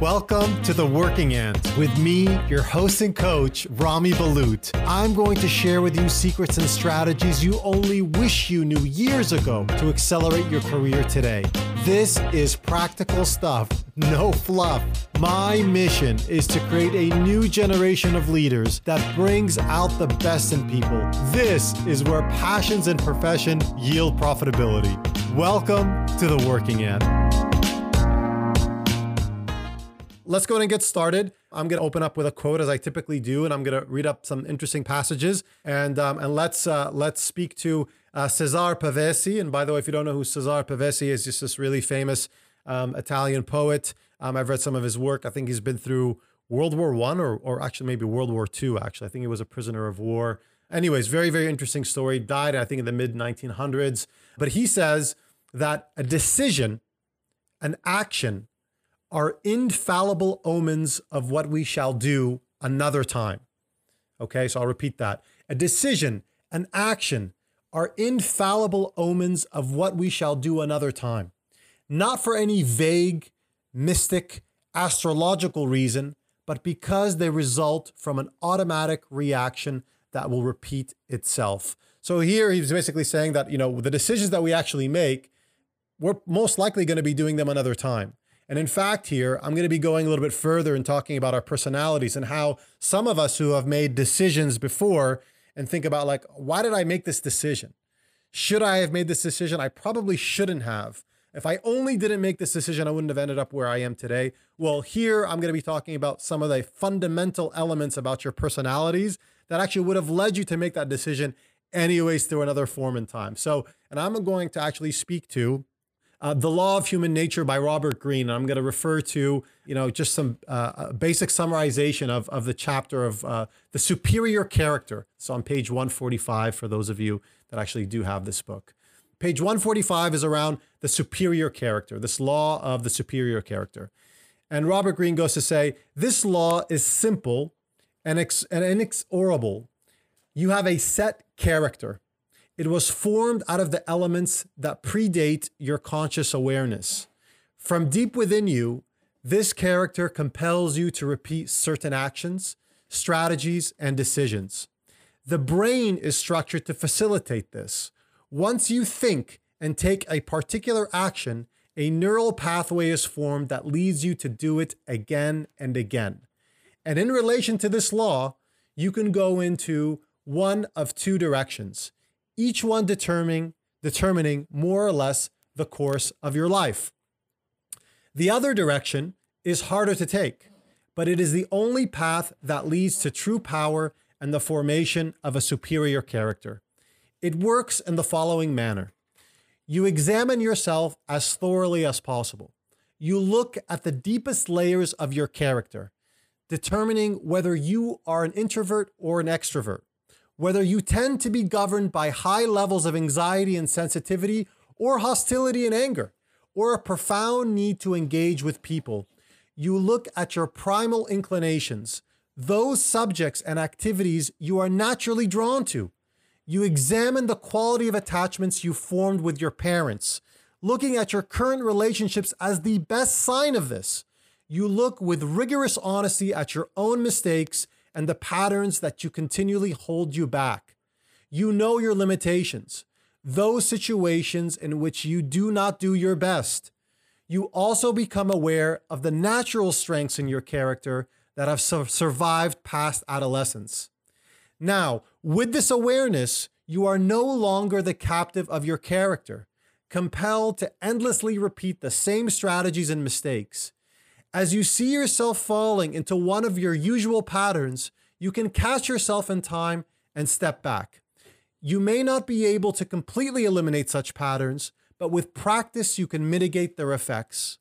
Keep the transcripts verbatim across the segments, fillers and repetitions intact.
Welcome to The Working Ant with me, your host and coach, Rami Balut. I'm going to share with you secrets and strategies you only wish you knew years ago to accelerate your career today. This is practical stuff, no fluff. My mission is to create a new generation of leaders that brings out the best in people. This is where passions and profession yield profitability. Welcome to The Working Ant. Let's go ahead and get started. I'm going to open up with a quote as I typically do, and I'm going to read up some interesting passages. And um, and let's uh, let's speak to uh, Cesare Pavese. And by the way, if you don't know who Cesare Pavese is, just this really famous um, Italian poet. Um, I've read some of his work. I think he's been through World War One, or or actually maybe World War Two. Actually, I think he was a prisoner of war. Anyways, very very interesting story. Died, I think, in the mid nineteen hundreds. But he says that a decision, an action, are infallible omens of what we shall do another time. Okay, so I'll repeat that. A decision, an action, are infallible omens of what we shall do another time. Not for any vague, mystic, astrological reason, but because they result from an automatic reaction that will repeat itself. So here he's basically saying that, you know, the decisions that we actually make, we're most likely going to be doing them another time. And in fact, here, I'm going to be going a little bit further and talking about our personalities and how some of us who have made decisions before and think about, like, why did I make this decision? Should I have made this decision? I probably shouldn't have. If I only didn't make this decision, I wouldn't have ended up where I am today. Well, here, I'm going to be talking about some of the fundamental elements about your personalities that actually would have led you to make that decision anyways through another form and time. So, and I'm going to actually speak to Uh, The Law of Human Nature by Robert Greene. I'm going to refer to, you know, just some uh, basic summarization of, of the chapter of uh, the superior character. So on page one forty-five, for those of you that actually do have this book. Page one forty-five is around the superior character, this law of the superior character. And Robert Greene goes to say, this law is simple and, ex and inexorable. You have a set character. It was formed out of the elements that predate your conscious awareness. From deep within you, this character compels you to repeat certain actions, strategies, and decisions. The brain is structured to facilitate this. Once you think and take a particular action, a neural pathway is formed that leads you to do it again and again. And in relation to this law, you can go into one of two directions, each one determining, determining more or less the course of your life. The other direction is harder to take, but it is the only path that leads to true power and the formation of a superior character. It works in the following manner. You examine yourself as thoroughly as possible. You look at the deepest layers of your character, determining whether you are an introvert or an extrovert, whether you tend to be governed by high levels of anxiety and sensitivity, or hostility and anger, or a profound need to engage with people. You look at your primal inclinations, those subjects and activities you are naturally drawn to. You examine the quality of attachments you formed with your parents, looking at your current relationships as the best sign of this. You look with rigorous honesty at your own mistakes and the patterns that you continually hold you back. You know your limitations, those situations in which you do not do your best. You also become aware of the natural strengths in your character that have sur- survived past adolescence. Now, with this awareness, you are no longer the captive of your character, compelled to endlessly repeat the same strategies and mistakes. As you see yourself falling into one of your usual patterns, you can catch yourself in time and step back. You may not be able to completely eliminate such patterns, but with practice, you can mitigate their effects.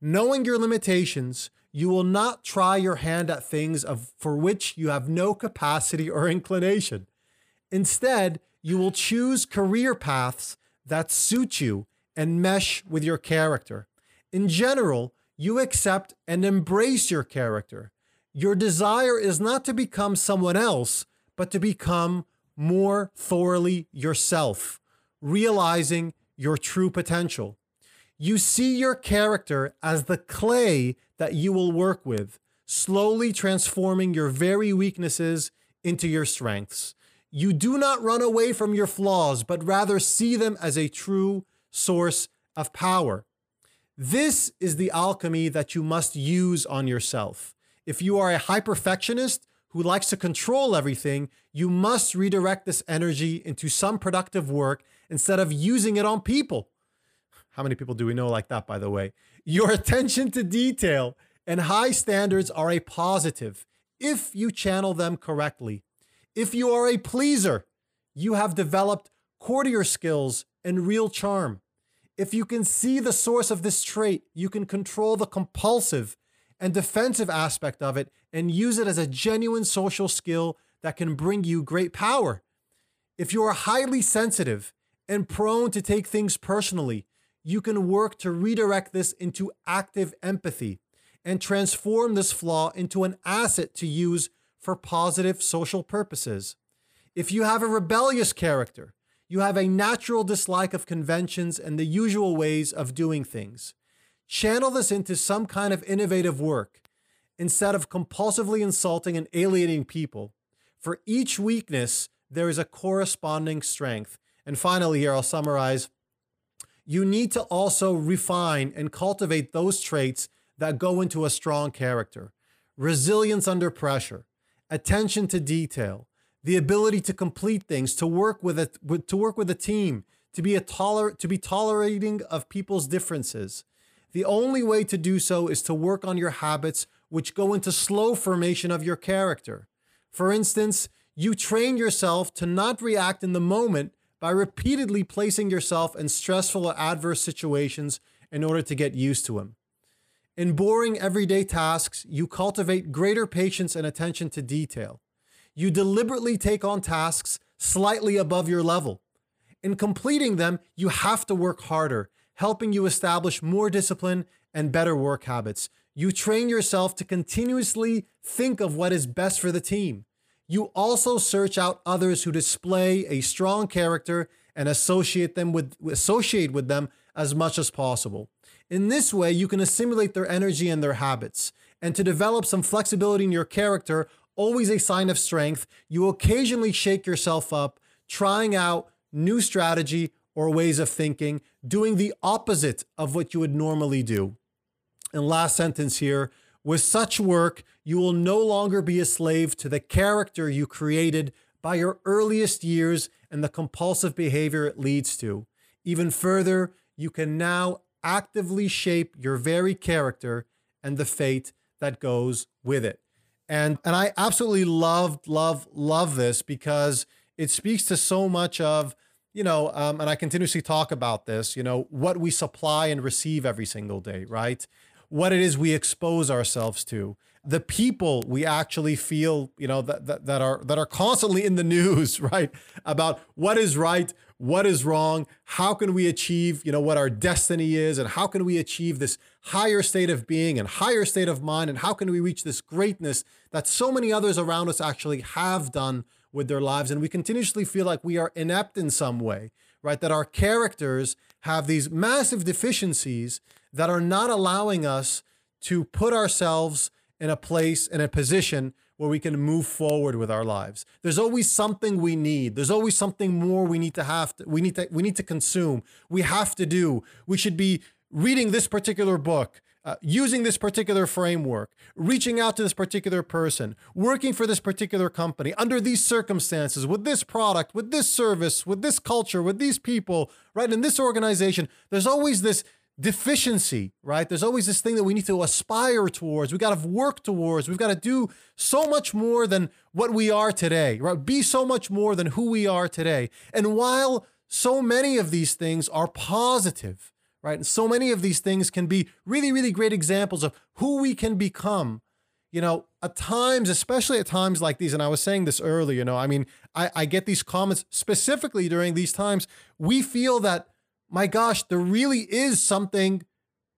Knowing your limitations, you will not try your hand at things of, for which you have no capacity or inclination. Instead, you will choose career paths that suit you and mesh with your character. In general, you accept and embrace your character. Your desire is not to become someone else, but to become more thoroughly yourself, realizing your true potential. You see your character as the clay that you will work with, slowly transforming your very weaknesses into your strengths. You do not run away from your flaws, but rather see them as a true source of power. This is the alchemy that you must use on yourself. If you are a high perfectionist who likes to control everything, you must redirect this energy into some productive work instead of using it on people. How many people do we know like that, by the way? Your attention to detail and high standards are a positive if you channel them correctly. If you are a pleaser, you have developed courtier skills and real charm. If you can see the source of this trait, you can control the compulsive and defensive aspect of it and use it as a genuine social skill that can bring you great power. If you are highly sensitive and prone to take things personally, you can work to redirect this into active empathy and transform this flaw into an asset to use for positive social purposes. If you have a rebellious character, you have a natural dislike of conventions and the usual ways of doing things. Channel this into some kind of innovative work instead of compulsively insulting and alienating people. For each weakness, there is a corresponding strength. And finally here, I'll summarize. You need to also refine and cultivate those traits that go into a strong character. Resilience under pressure, attention to detail, the ability to complete things, to work with a, with, to work with a team, to be a toler- to be tolerating of people's differences. The only way to do so is to work on your habits, which go into slow formation of your character. For instance, you train yourself to not react in the moment by repeatedly placing yourself in stressful or adverse situations in order to get used to them. In boring everyday tasks, you cultivate greater patience and attention to detail. You deliberately take on tasks slightly above your level. In completing them, you have to work harder, helping you establish more discipline and better work habits. You train yourself to continuously think of what is best for the team. You also search out others who display a strong character and associate them with, associate with them as much as possible. In this way, you can assimilate their energy and their habits. And to develop some flexibility in your character, always a sign of strength, you occasionally shake yourself up, trying out new strategy or ways of thinking, doing the opposite of what you would normally do. And last sentence here, with such work, you will no longer be a slave to the character you created by your earliest years and the compulsive behavior it leads to. Even further, you can now actively shape your very character and the fate that goes with it. And and I absolutely loved, love, love this because it speaks to so much of, you know, um, and I continuously talk about this, you know, what we supply and receive every single day, right? What it is we expose ourselves to, the people we actually feel, you know, that, that, that are that are constantly in the news, right? About what is right, what is wrong, how can we achieve, you know, what our destiny is, and how can we achieve this higher state of being and higher state of mind, and how can we reach this greatness that so many others around us actually have done with their lives. And we continuously feel like we are inept in some way, right? That our characters have these massive deficiencies that are not allowing us to put ourselves in a place, in a position where we can move forward with our lives. There's always something we need. There's always something more we need to have, to, we need to, we need to consume. We have to do, we should be reading this particular book, uh, using this particular framework, reaching out to this particular person, working for this particular company, under these circumstances, with this product, with this service, with this culture, with these people, right? In this organization, there's always this deficiency, right? There's always this thing that we need to aspire towards. We got to work towards. We've got to do so much more than what we are today, right? Be so much more than who we are today. And while so many of these things are positive, right? And so many of these things can be really, really great examples of who we can become, you know, at times, especially at times like these. And I was saying this earlier, you know, I mean, I, I get these comments specifically during these times. We feel that, my gosh, there really is something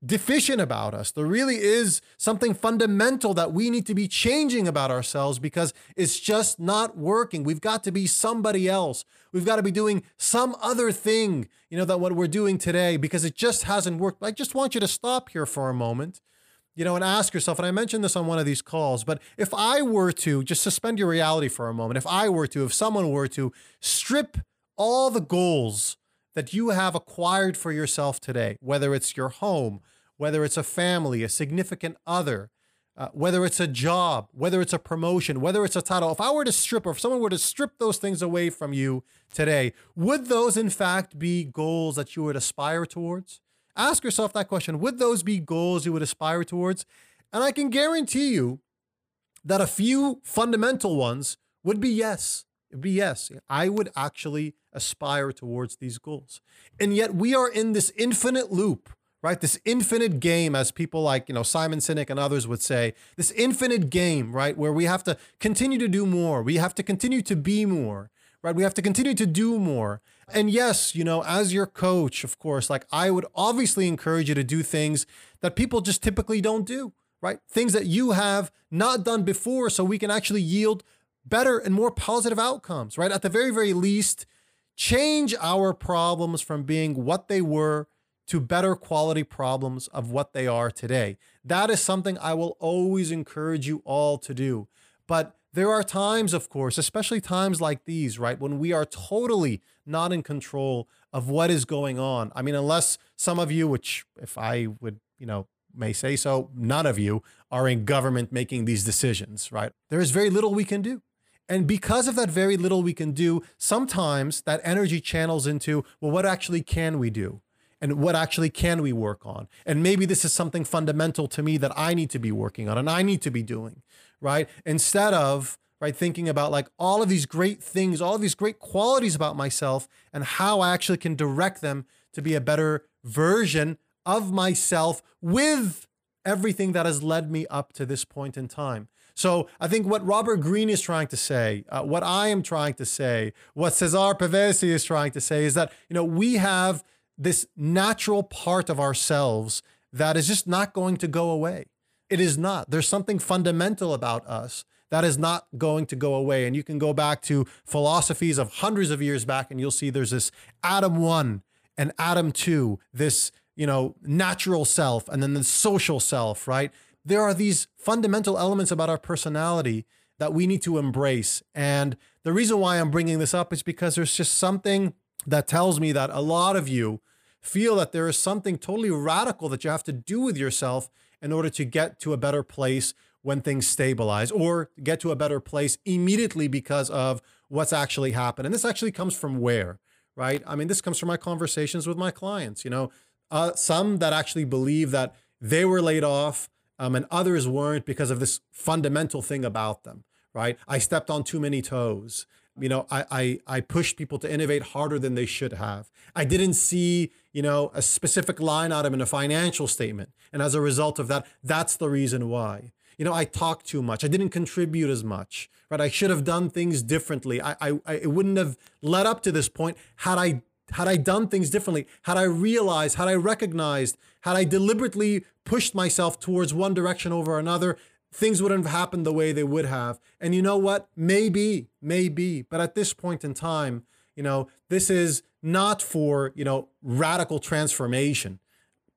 deficient about us. There really is something fundamental that we need to be changing about ourselves because it's just not working. We've got to be somebody else. We've got to be doing some other thing, you know, than what we're doing today because it just hasn't worked. I just want you to stop here for a moment, you know, and ask yourself, and I mentioned this on one of these calls, but if I were to just suspend your reality for a moment, if I were to, if someone were to strip all the goals that you have acquired for yourself today, whether it's your home, whether it's a family, a significant other, uh, whether it's a job, whether it's a promotion, whether it's a title, if I were to strip, or if someone were to strip those things away from you today, would those in fact be goals that you would aspire towards? Ask yourself that question. Would those be goals you would aspire towards? And I can guarantee you that a few fundamental ones would be yes. It'd be yes, I would actually aspire towards these goals. And yet we are in this infinite loop, right? This infinite game, as people like, you know, Simon Sinek and others would say, this infinite game, right? Where we have to continue to do more. We have to continue to be more, right? We have to continue to do more. And yes, you know, as your coach, of course, like I would obviously encourage you to do things that people just typically don't do, right? Things that you have not done before, so we can actually yield better and more positive outcomes, right? At the very, very least, change our problems from being what they were to better quality problems of what they are today. That is something I will always encourage you all to do. But there are times, of course, especially times like these, right? When we are totally not in control of what is going on. I mean, unless some of you, which if I would, you know, may say so, none of you are in government making these decisions, right? There is very little we can do. And because of that very little we can do, sometimes that energy channels into, well, what actually can we do? And what actually can we work on? And maybe this is something fundamental to me that I need to be working on and I need to be doing, right? Instead of, right, thinking about like all of these great things, all of these great qualities about myself and how I actually can direct them to be a better version of myself with everything that has led me up to this point in time. So I think what Robert Greene is trying to say, uh, what I am trying to say, what Cesare Pavese is trying to say is that, you know, we have this natural part of ourselves that is just not going to go away. It is not. There's something fundamental about us that is not going to go away. And you can go back to philosophies of hundreds of years back and you'll see there's this Adam one and Adam two, this, you know, natural self and then the social self, right? There are these fundamental elements about our personality that we need to embrace. And the reason why I'm bringing this up is because there's just something that tells me that a lot of you feel that there is something totally radical that you have to do with yourself in order to get to a better place when things stabilize, or get to a better place immediately because of what's actually happened. And this actually comes from where, right? I mean, this comes from my conversations with my clients, you know, uh, some that actually believe that they were laid off, Um, and others weren't because of this fundamental thing about them, right? I stepped on too many toes. You know, I, I, I pushed people to innovate harder than they should have. I didn't see, you know, a specific line item in a financial statement. And as a result of that, that's the reason why. You know, I talked too much. I didn't contribute as much, right? I should have done things differently. I, I, I it wouldn't have led up to this point had I Had I done things differently, had I realized, had I recognized, had I deliberately pushed myself towards one direction over another, things wouldn't have happened the way they would have. And you know what? Maybe, maybe. But at this point in time, you know, this is not for, you know, radical transformation.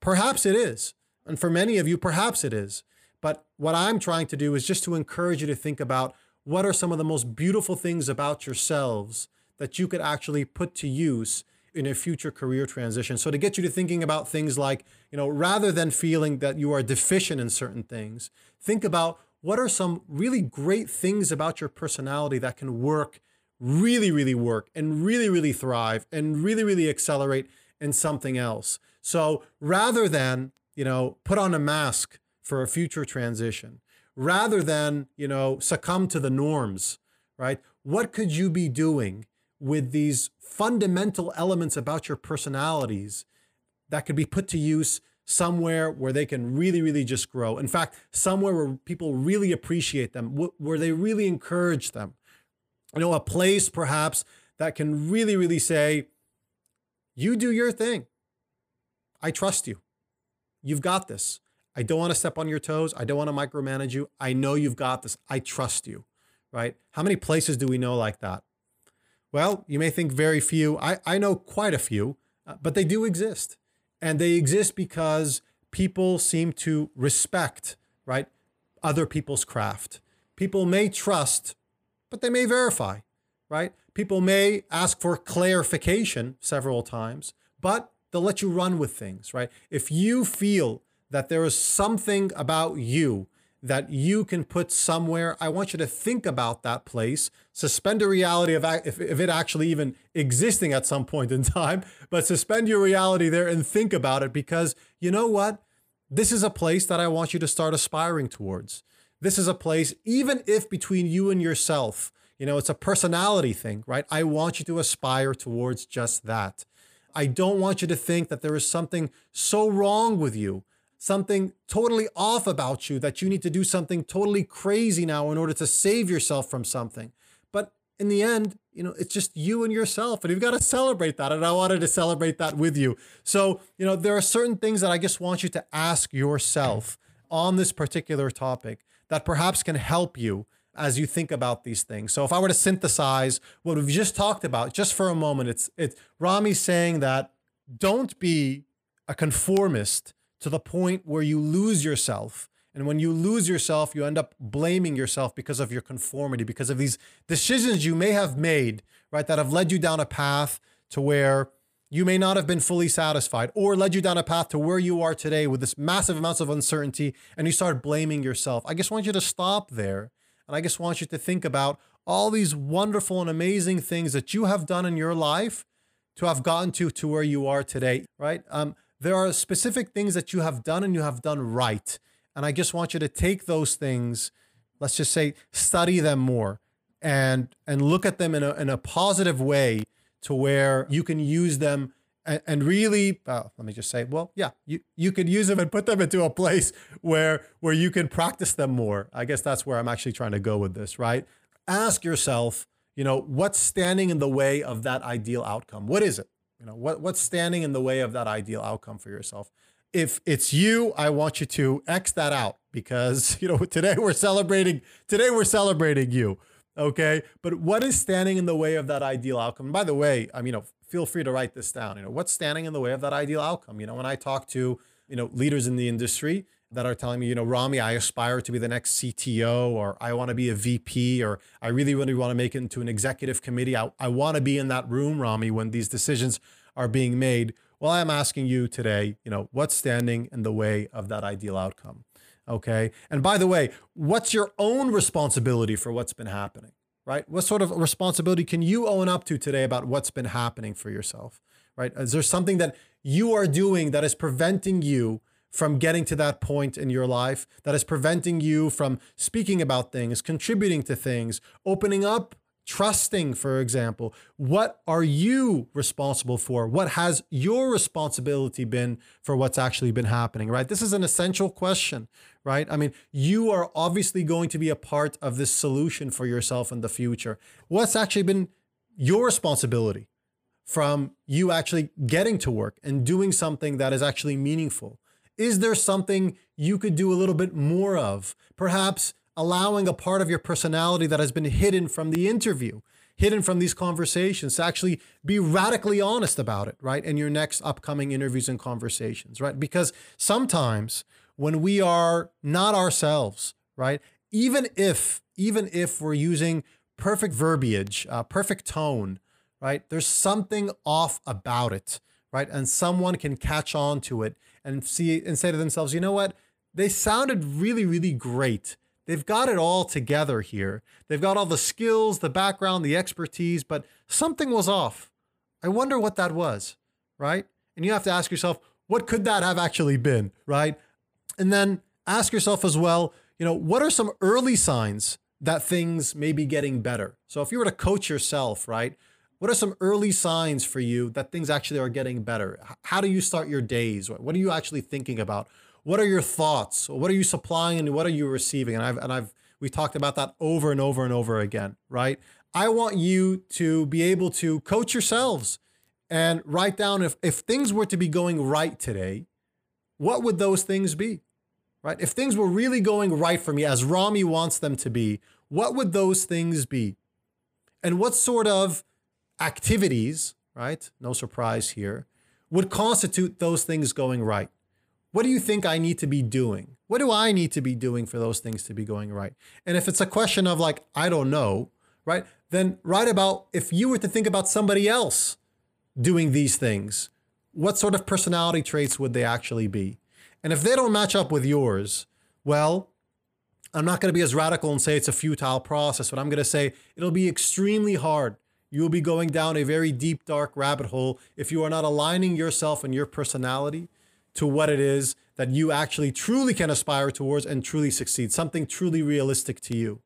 Perhaps it is. And for many of you, perhaps it is. But what I'm trying to do is just to encourage you to think about what are some of the most beautiful things about yourselves that you could actually put to use in a future career transition. So to get you to thinking about things like, you know, rather than feeling that you are deficient in certain things, think about what are some really great things about your personality that can work, really, really work, and really, really thrive, and really, really accelerate in something else. So rather than, you know, put on a mask for a future transition, rather than, you know, succumb to the norms, right? What could you be doing with these fundamental elements about your personalities that could be put to use somewhere where they can really, really just grow? In fact, somewhere where people really appreciate them, where they really encourage them. You know, a place perhaps that can really, really say, you do your thing. I trust you. You've got this. I don't want to step on your toes. I don't want to micromanage you. I know you've got this. I trust you, right? How many places do we know like that? Well, you may think very few. I, I know quite a few, uh, but they do exist. And they exist because people seem to respect, right, other people's craft. People may trust, but they may verify, right? People may ask for clarification several times, but they'll let you run with things, right? If you feel that there is something about you that you can put somewhere, I want you to think about that place, suspend the reality of if, if it actually even existing at some point in time, but suspend your reality there and think about it, because you know what? This is a place that I want you to start aspiring towards. This is a place, even if between you and yourself, you know, it's a personality thing, right? I want you to aspire towards just that. I don't want you to think that there is something so wrong with you, something totally off about you, that you need to do something totally crazy now in order to save yourself from something. But in the end, you know, it's just you and yourself, and you've got to celebrate that. And I wanted to celebrate that with you. So, you know, there are certain things that I just want you to ask yourself on this particular topic that perhaps can help you as you think about these things. So if I were to synthesize what we've just talked about, just for a moment, it's, it's Rami saying that don't be a conformist to the point where you lose yourself. And when you lose yourself, you end up blaming yourself because of your conformity, because of these decisions you may have made, right, that have led you down a path to where you may not have been fully satisfied, or led you down a path to where you are today with this massive amounts of uncertainty, and you start blaming yourself. I just want you to stop there. And I just want you to think about all these wonderful and amazing things that you have done in your life to have gotten to, to where you are today, right? Um, there are specific things that you have done and you have done right. And I just want you to take those things, let's just say, study them more and, and look at them in a, in a positive way, to where you can use them and, and really, uh, let me just say, well, yeah, you, you could use them and put them into a place where, where you can practice them more. I guess that's where I'm actually trying to go with this, right? Ask yourself, you know, what's standing in the way of that ideal outcome? What is it? You know, what, what's standing in the way of that ideal outcome for yourself? If it's you, I want you to X that out, because, you know, today we're celebrating, today we're celebrating you. Okay, but what is standing in the way of that ideal outcome? And by the way, I mean, you know, feel free to write this down. You know, what's standing in the way of that ideal outcome? You know, when I talk to, you know, leaders in the industry that are telling me, you know, Rami, I aspire to be the next C T O, or I want to be a V P, or I really, really want to make it into an executive committee. I, I want to be in that room, Rami, when these decisions are being made. Well, I'm asking you today, you know, what's standing in the way of that ideal outcome? Okay. And by the way, what's your own responsibility for what's been happening, right? What sort of responsibility can you own up to today about what's been happening for yourself, right? Is there something that you are doing that is preventing you from getting to that point in your life, that is preventing you from speaking about things, contributing to things, opening up, trusting, for example? What are you responsible for? What has your responsibility been for what's actually been happening, right? This is an essential question, right? I mean, you are obviously going to be a part of this solution for yourself in the future. What's actually been your responsibility from you actually getting to work and doing something that is actually meaningful? Is there something you could do a little bit more of? Perhaps allowing a part of your personality that has been hidden from the interview, hidden from these conversations, to actually be radically honest about it, right? In your next upcoming interviews and conversations, right? Because sometimes when we are not ourselves, right? Even if, even if we're using perfect verbiage, uh, perfect tone, right? There's something off about it, right? And someone can catch on to it and see and say to themselves, you know what? They sounded really, really great. They've got it all together here. They've got all the skills, the background, the expertise, but something was off. I wonder what that was, right? And you have to ask yourself, what could that have actually been, right? And then ask yourself as well, you know, what are some early signs that things may be getting better? So if you were to coach yourself, right, what are some early signs for you that things actually are getting better? How do you start your days? What are you actually thinking about? What are your thoughts? What are you supplying and what are you receiving? And I've, and I've, we talked about that over and over and over again, right? I want you to be able to coach yourselves and write down if, if things were to be going right today, what would those things be, right? If things were really going right for me as Rami wants them to be, what would those things be? And what sort of activities, right? No surprise here, would constitute those things going right? What do you think I need to be doing? What do I need to be doing for those things to be going right? And if it's a question of like, I don't know, right? Then write about, if you were to think about somebody else doing these things, what sort of personality traits would they actually be? And if they don't match up with yours, well, I'm not going to be as radical and say it's a futile process, but I'm going to say it'll be extremely hard. You'll be going down a very deep, dark rabbit hole if you are not aligning yourself and your personality to what it is that you actually truly can aspire towards and truly succeed, something truly realistic to you.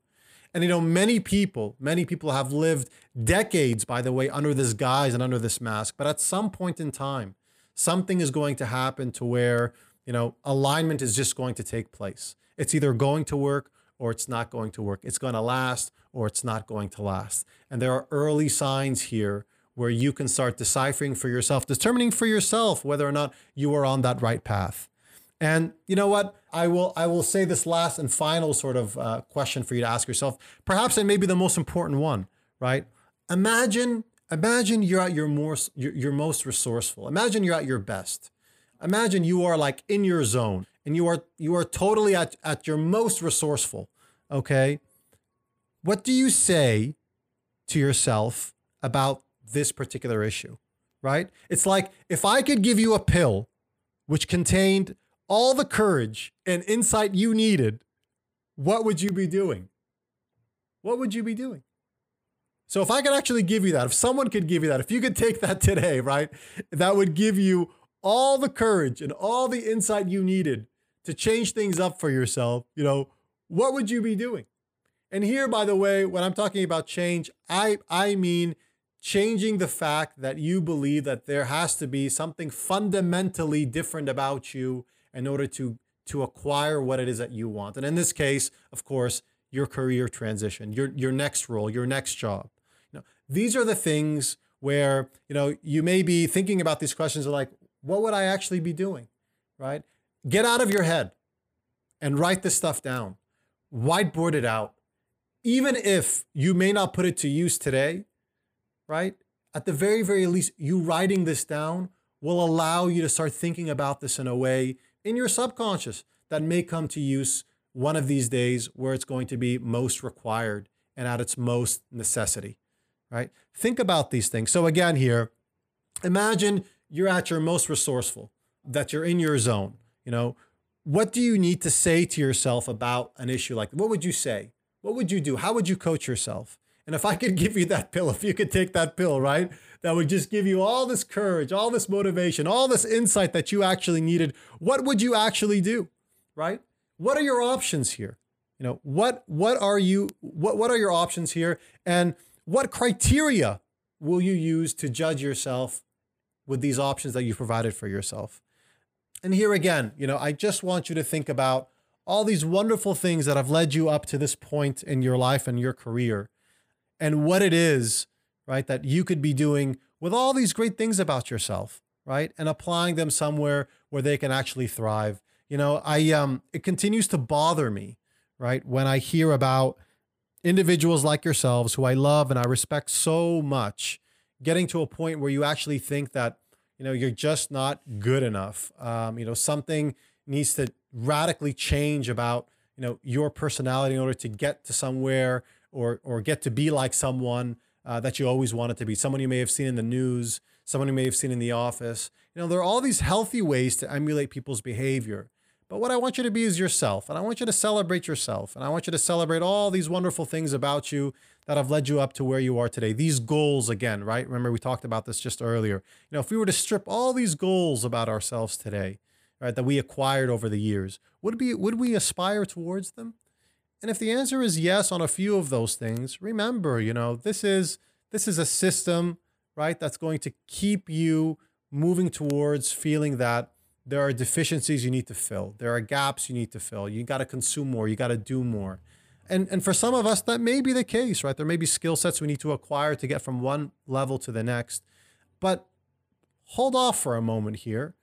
And you know, many people, many people have lived decades, by the way, under this guise and under this mask. But at some point in time, something is going to happen to where, you know, alignment is just going to take place. It's either going to work or it's not going to work. It's going to last or it's not going to last. And there are early signs here where you can start deciphering for yourself, determining for yourself whether or not you are on that right path. And you know what? I will I will say this last and final sort of uh, question for you to ask yourself, perhaps it may be the most important one, right? Imagine, imagine you're at your most, your, your most resourceful. Imagine you're at your best. Imagine you are like in your zone and you are, you are totally at, at your most resourceful, okay? What do you say to yourself about this particular issue, right? It's like, if I could give you a pill which contained all the courage and insight you needed, what would you be doing? What would you be doing? So if I could actually give you that, if someone could give you that, if you could take that today, right, that would give you all the courage and all the insight you needed to change things up for yourself, you know, what would you be doing? And here, by the way, when I'm talking about change, I, I mean changing the fact that you believe that there has to be something fundamentally different about you in order to, to acquire what it is that you want. And in this case, of course, your career transition, your, your next role, your next job. You know, these are the things where, you know, you may be thinking about these questions like, what would I actually be doing, right? Get out of your head and write this stuff down. Whiteboard it out. Even if you may not put it to use today, right? At the very, very least, you writing this down will allow you to start thinking about this in a way in your subconscious that may come to use one of these days where it's going to be most required and at its most necessity, right? Think about these things. So again here, imagine you're at your most resourceful, that you're in your zone. You know, what do you need to say to yourself about an issue like that? What would you say? What would you do? How would you coach yourself? And if I could give you that pill, if you could take that pill, right, that would just give you all this courage, all this motivation, all this insight that you actually needed, what would you actually do, right? What are your options here? You know, what, what are you, what, what are your options here? And what criteria will you use to judge yourself with these options that you provided for yourself? And here again, you know, I just want you to think about all these wonderful things that have led you up to this point in your life and your career, and what it is, right, that you could be doing with all these great things about yourself, right, and applying them somewhere where they can actually thrive. You know, I um, it continues to bother me, right, when I hear about individuals like yourselves who I love and I respect so much, getting to a point where you actually think that, you know, you're just not good enough. Um, you know, something needs to radically change about, you know, your personality in order to get to somewhere, or, or get to be like someone uh, that you always wanted to be, someone you may have seen in the news, someone you may have seen in The Office. You know, there are all these healthy ways to emulate people's behavior. But what I want you to be is yourself, and I want you to celebrate yourself, and I want you to celebrate all these wonderful things about you that have led you up to where you are today. These goals again, right? Remember, we talked about this just earlier. You know, if we were to strip all these goals about ourselves today, right, that we acquired over the years, would be, would we aspire towards them? And if the answer is yes on a few of those things, remember, you know, this is, this is a system, right, that's going to keep you moving towards feeling that there are deficiencies you need to fill. There are gaps you need to fill. You got to consume more. You got to do more. And, and for some of us, that may be the case, right? There may be skill sets we need to acquire to get from one level to the next. But hold off for a moment here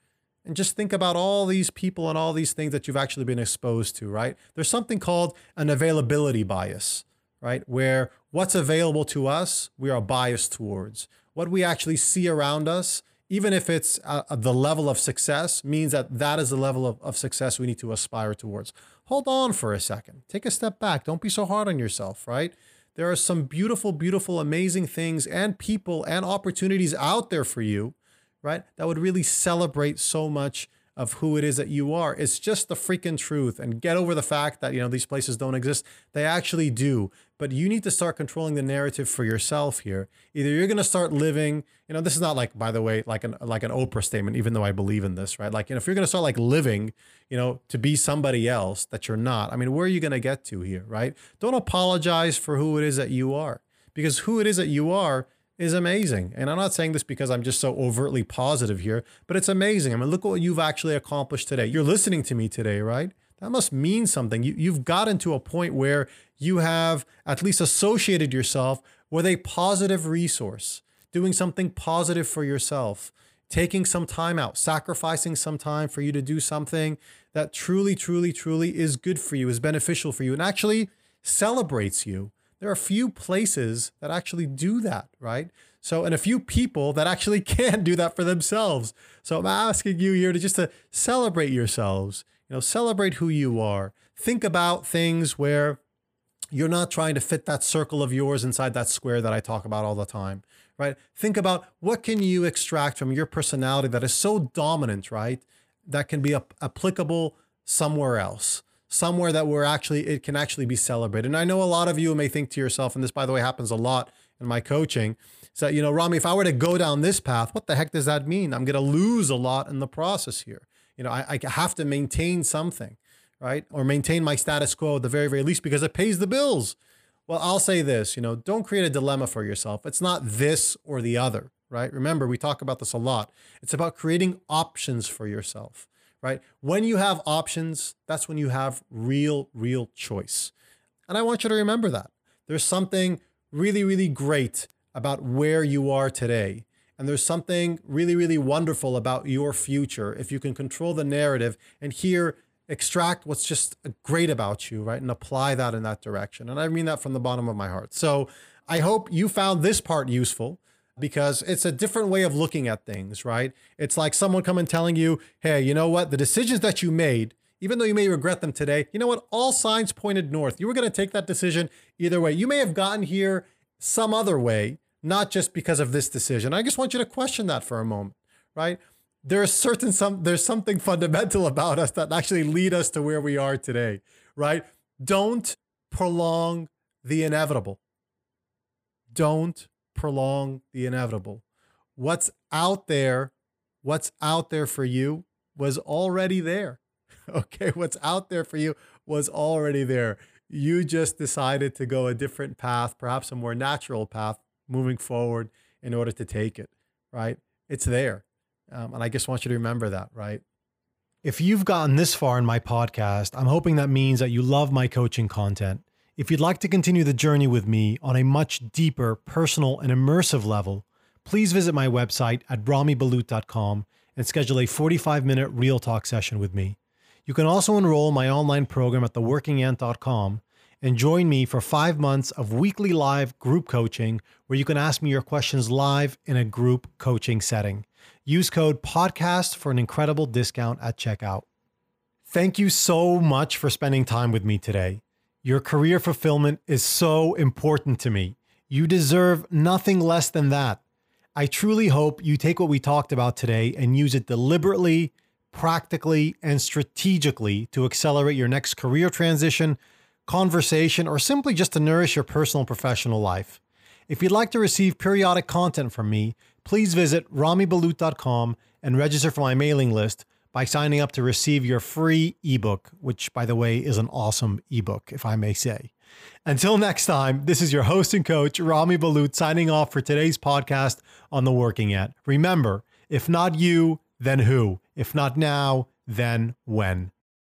And just think about all these people and all these things that you've actually been exposed to, right? There's something called an availability bias, right? Where what's available to us, we are biased towards. What we actually see around us, even if it's uh, the level of success, means that that is the level of, of success we need to aspire towards. Hold on for a second. Take a step back. Don't be so hard on yourself, right? There are some beautiful, beautiful, amazing things and people and opportunities out there for you, right? That would really celebrate so much of who it is that you are. It's just the freaking truth. And get over the fact that, you know, these places don't exist. They actually do. But you need to start controlling the narrative for yourself here. Either you're going to start living, you know, this is not like, by the way, like an, like an Oprah statement, even though I believe in this, right? Like, you know, if you're going to start like living, you know, to be somebody else that you're not, I mean, where are you going to get to here, right? Don't apologize for who it is that you are, because who it is that you are is amazing. And I'm not saying this because I'm just so overtly positive here, but it's amazing. I mean, look at what you've actually accomplished today. You're listening to me today, right? That must mean something. You, you've gotten to a point where you have at least associated yourself with a positive resource, doing something positive for yourself, taking some time out, sacrificing some time for you to do something that truly, truly, truly is good for you, is beneficial for you, and actually celebrates you. There are few places that actually do that, right? So, and a few people that actually can do that for themselves. So I'm asking you here to just to celebrate yourselves. You know, celebrate who you are. Think about things where you're not trying to fit that circle of yours inside that square that I talk about all the time, right? Think about what can you extract from your personality that is so dominant, right? That can be applicable somewhere else, somewhere that we're actually, it can actually be celebrated. And I know a lot of you may think to yourself, and this, by the way, happens a lot in my coaching, is that, you know, Rami, if I were to go down this path, what the heck does that mean? I'm going to lose a lot in the process here. You know, I, I have to maintain something, right? Or maintain my status quo at the very, very least because it pays the bills. Well, I'll say this, you know, don't create a dilemma for yourself. It's not this or the other, right? Remember, we talk about this a lot. It's about creating options for yourself, right? When you have options, that's when you have real, real choice. And I want you to remember that. There's something really, really great about where you are today. And there's something really, really wonderful about your future if you can control the narrative and here extract what's just great about you, right? And apply that in that direction. And I mean that from the bottom of my heart. So I hope you found this part useful because it's a different way of looking at things, right? It's like someone coming telling you, hey, you know what? The decisions that you made, even though you may regret them today, you know what? All signs pointed north. You were going to take that decision either way. You may have gotten here some other way, not just because of this decision. I just want you to question that for a moment, right? There is certain some there's something fundamental about us that actually lead us to where we are today, right? Don't prolong the inevitable. Don't prolong the inevitable. What's out there, what's out there for you was already there. Okay, what's out there for you was already there. You just decided to go a different path, perhaps a more natural path, moving forward in order to take it, right? It's there. Um, and I just want you to remember that, right? If you've gotten this far in my podcast, I'm hoping that means that you love my coaching content. If you'd like to continue the journey with me on a much deeper, personal, and immersive level, please visit my website at brahmi balut dot com and schedule a forty-five minute real talk session with me. You can also enroll in my online program at the working ant dot com and join me for five months of weekly live group coaching where you can ask me your questions live in a group coaching setting. Use code PODCAST for an incredible discount at checkout. Thank you so much for spending time with me today. Your career fulfillment is so important to me. You deserve nothing less than that. I truly hope you take what we talked about today and use it deliberately, practically, and strategically to accelerate your next career transition, conversation, or simply just to nourish your personal and professional life. If you'd like to receive periodic content from me, please visit rami balut dot com and register for my mailing list by signing up to receive your free ebook, which, by the way, is an awesome ebook, if I may say. Until next time, this is your host and coach, Rami Balut, signing off for today's podcast on The Working Ant. Remember, if not you, then who? If not now, then when?